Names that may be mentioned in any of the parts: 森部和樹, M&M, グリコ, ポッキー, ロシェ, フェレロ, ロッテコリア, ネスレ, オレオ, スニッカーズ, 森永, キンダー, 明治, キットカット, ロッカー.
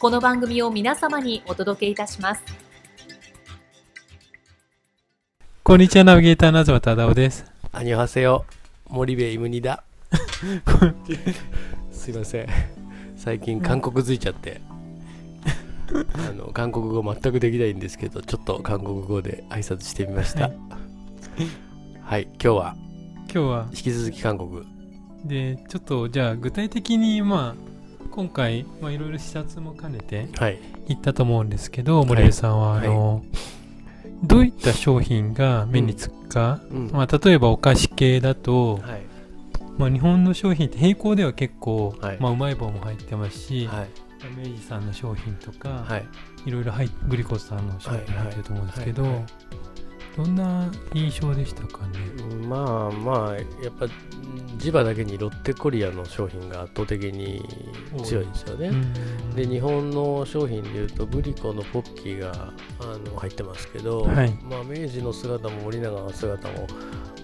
この番組を皆様にお届けいたします。こんにちは、ナビゲーターなずまただおです。アニョハセヨ、森部イムニだすいません、最近韓国づいちゃって韓国語全くできないんですけど、ちょっと韓国語で挨拶してみました。はい、はい、今日は引き続き韓国で、ちょっとじゃあ具体的に今回、いろいろ視察も兼ねて行ったと思うんですけど、はい、森部さんはどういった商品が目につくか、例えばお菓子系だと、日本の商品って平行では結構、うまい棒も入ってますし、明治さんの商品とか、いろいろグリコさんの商品入ってると思うんですけど、どんな印象でしたかね。やっぱ地場だけにロッテコリアの商品が圧倒的に強いですよね。で、日本の商品でいうとグリコのポッキーが入ってますけど、明治の姿も森永の姿も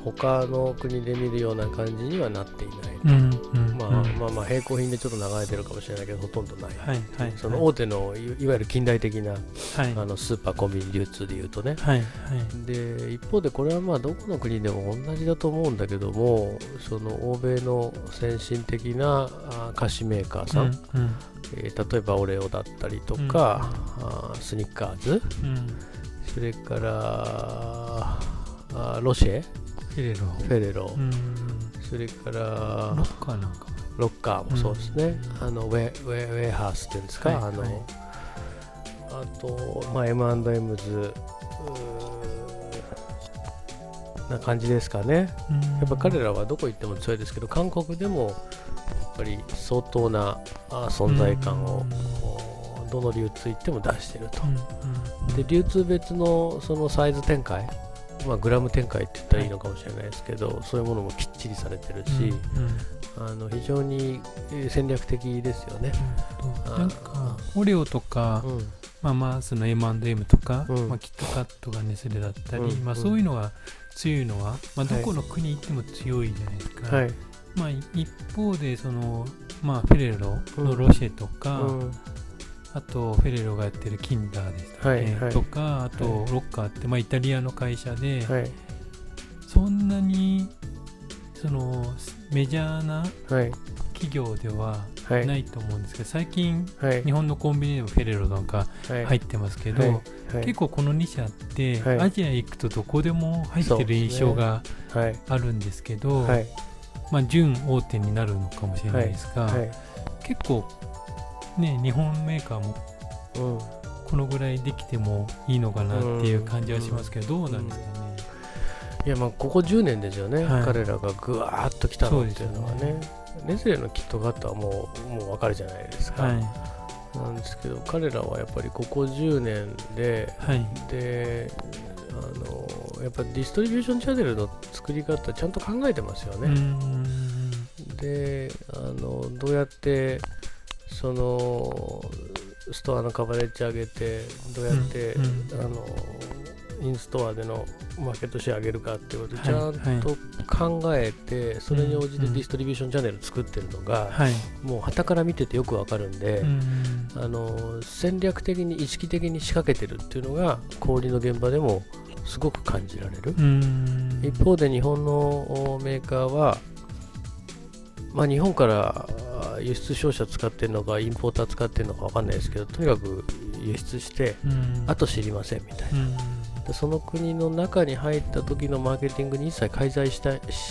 他の国で見るような感じにはなっていない。並行品でちょっと流れてるかもしれないけど、ほとんどない。その大手のいわゆる近代的な、スーパーコンビニ流通でいうとね。で、一方でこれはどこの国でも同じだと思うんだけども、その欧米の先進的な菓子メーカーさん、例えばオレオだったりとか、スニッカーズ、それからロシェ、フェレロ、それからロッカーもそうですね。ウェーハースっていうんですか、あとM&M ズな感じですかね。やっぱ彼らはどこ行っても強いですけど、韓国でもやっぱり相当な存在感をどの流通行っても出してると。で、流通別のそのサイズ展開、グラム展開って言ったらいいのかもしれないですけど、そういうものもきっちりされてるし、非常に戦略的ですよね。なんかオレオとか、その M&M とか、キットカットがネスレだったり、そういうのが強いのは、どこの国行っても強いじゃないですか。一方でその、フェレロのロシェとか、あとフェレロがやってるキンダーでしたね、とか、あとロッカーって、イタリアの会社で、そんなにそのメジャーな企業ではないと思うんですけど、最近、日本のコンビニでもフェレロなんか入ってますけど、結構この2社って、アジア行くとどこでも入ってる印象があるんですけど、準大手になるのかもしれないですが、結構日本メーカーもこのぐらいできてもいいのかなっていう感じはしますけど、どうなんですかね。ここ10年ですよね、彼らがぐわーっと来たのっていうのはね。ネスレのキットカットはもう分かるじゃないですか、なんですけど、彼らはやっぱりここ10年で、やっぱりディストリビューションチャンネルの作り方ちゃんと考えてますよね。で、どうやってそのストアのカバレッジ上げて、どうやって、インストアでのマーケットシェア上げるかっていうことをちゃんと考えて、それに応じてディストリビューションチャンネル作ってるのが、もう旗から見ててよくわかるんで、戦略的に意識的に仕掛けてるっていうのが小売りの現場でもすごく感じられる。一方で日本のメーカーは、日本から輸出商社使ってるのかインポーター使ってるのか分かんないですけど、とにかく輸出して、うん、あと知りませんみたいな、うん、でその国の中に入った時のマーケティングに一切介在し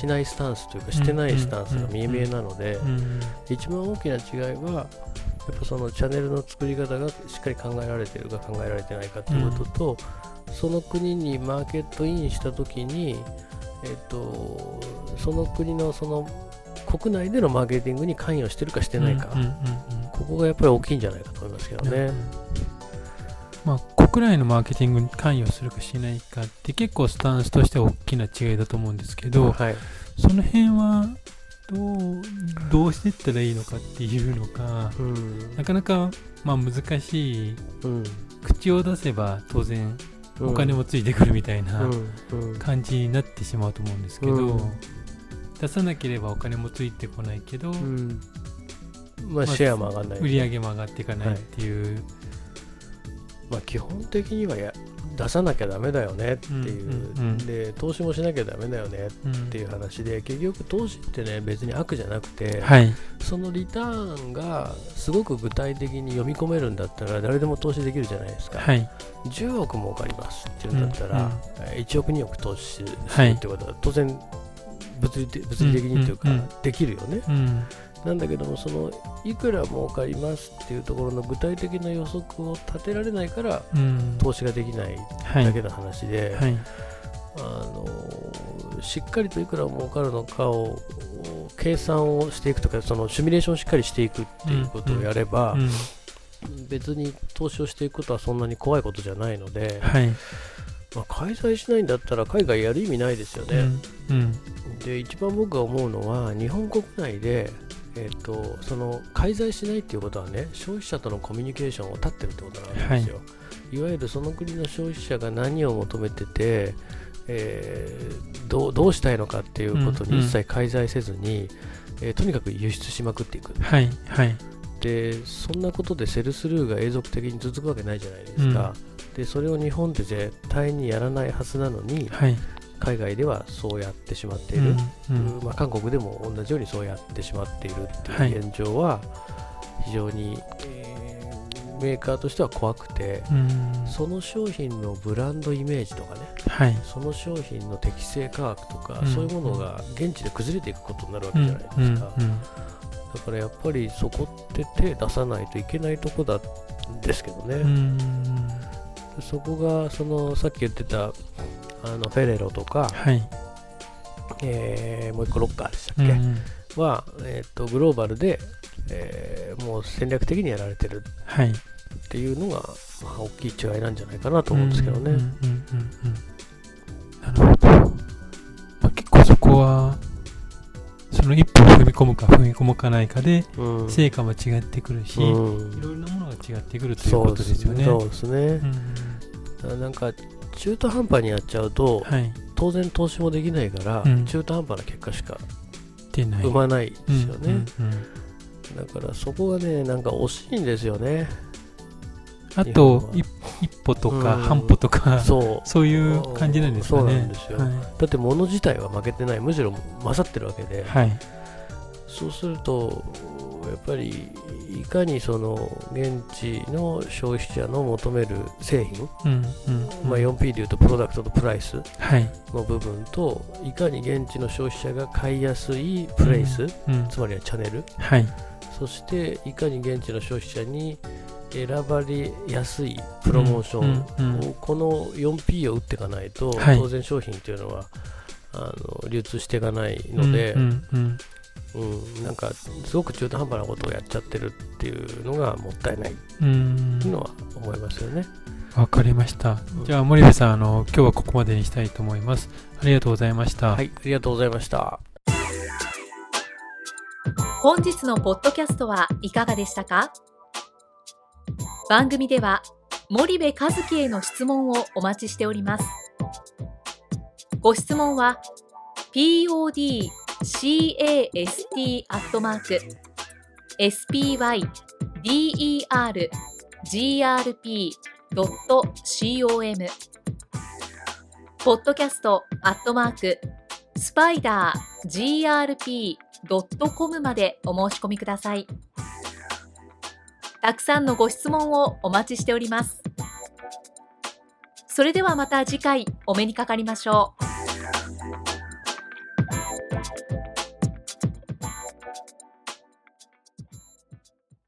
ないスタンスというかしてないスタンスが見え見えなので、うんうん、一番大きな違いはやっぱそのチャンネルの作り方がしっかり考えられているか考えられてないかということと、うん、その国にマーケットインした時に、その国のその国内でのマーケティングに関与してるかしてないか、うんうんうんうん、ここがやっぱり大きいんじゃないかと思いますけどね、うんうんまあ、国内のマーケティングに関与するかしないかって結構スタンスとしては大きな違いだと思うんですけど、はい、その辺はどうしていったらいいのかっていうのか、うん、なかなか、まあ、難しい、うん、口を出せば当然お金もついてくるみたいな感じになってしまうと思うんですけど、うんうん、出さなければお金もついてこないけど、うんまあ、シェアも上がらない、売り上げも上がっていかないっていう、はいまあ、基本的には出さなきゃダメだよねっていう、うんうんうん、で投資もしなきゃダメだよねっていう話で、うん、結局投資ってね別に悪じゃなくて、はい、そのリターンがすごく具体的に読み込めるんだったら誰でも投資できるじゃないですか、はい、10億儲かりますっていうんだったら、うんうん、1億2億投資するってことは当然物理的にというかできるよね、うんうんうん、なんだけどもそのいくら儲かりますっていうところの具体的な予測を立てられないから、うん、投資ができないだけの話で、はいはい、しっかりといくら儲かるのかを計算をしていくとかそのシミュレーションをしっかりしていくっていうことをやれば、うんうん、別に投資をしていくことはそんなに怖いことじゃないので、はいまあ、開催しないんだったら海外やる意味ないですよね、うんうん、で一番僕が思うのは日本国内でその介在しないっていうことはね消費者とのコミュニケーションを絶ってるってことなんですよ、はい、いわゆるその国の消費者が何を求めてて、どうしたいのかっていうことに一切介在せずに、うんうんとにかく輸出しまくっていく、はいはい、でそんなことでセルスルーが永続的に続くわけないじゃないですか、うん、でそれを日本って絶対にやらないはずなのに、はい海外ではそうやってしまっている、うんうんまあ、韓国でも同じようにそうやってしまっているっていう現状は非常に、はいメーカーとしては怖くて、うん、その商品のブランドイメージとかね、はい、その商品の適正価格とか、うん、そういうものが現地で崩れていくことになるわけじゃないですか、うんうんうん、だからやっぱりそこって手出さないといけないとこだですけどね、うん、そこがそのさっき言ってたフェレロとか、はいもう一個ロッカーでしたっけ、うんうん、は、グローバルで、もう戦略的にやられてるっていうのが、はいまあ、大きい違いなんじゃないかなと思うんですけどね。なるほど、まあ、結構そこはその一歩踏み込むか踏み込むかないかで、うん、成果も違ってくるし、うん、いろいろなものが違ってくるということですよね。そうですね、うん、なんか中途半端にやっちゃうと、はい、当然投資もできないから、うん、中途半端な結果しか生まないですよね、うんうんうん、だからそこがねなんか惜しいんですよね。あと一歩とか半歩とか、うん、そういう感じなんですよね。そうなんですよ、はい、だって物自体は負けてないむしろ勝ってるわけで、はい、そうするとやっぱりいかにその現地の消費者の求める製品、うんうんうんまあ、4P でいうとプロダクトとプライスの部分と、はい、いかに現地の消費者が買いやすいプレイス、うんうん、つまりはチャンネル、はい、そしていかに現地の消費者に選ばれやすいプロモーションを、うんうん、この 4P を打っていかないと、はい、当然商品というのは流通していかないので、うんうんうんうん、なんかすごく中途半端なことをやっちゃってるっていうのがもったいないっていうのは思いますよね。わかりました、うん、じゃあ森部さん今日はここまでにしたいと思います。ありがとうございました。はい、ありがとうございました。本日のポッドキャストはいかがでしたか？番組では森部一樹への質問をお待ちしております。ご質問は podcast@spydergrp.com podcast@spidergrp.com までお申し込みください。たくさんのご質問をお待ちしております。それではまた次回お目にかかりましょう。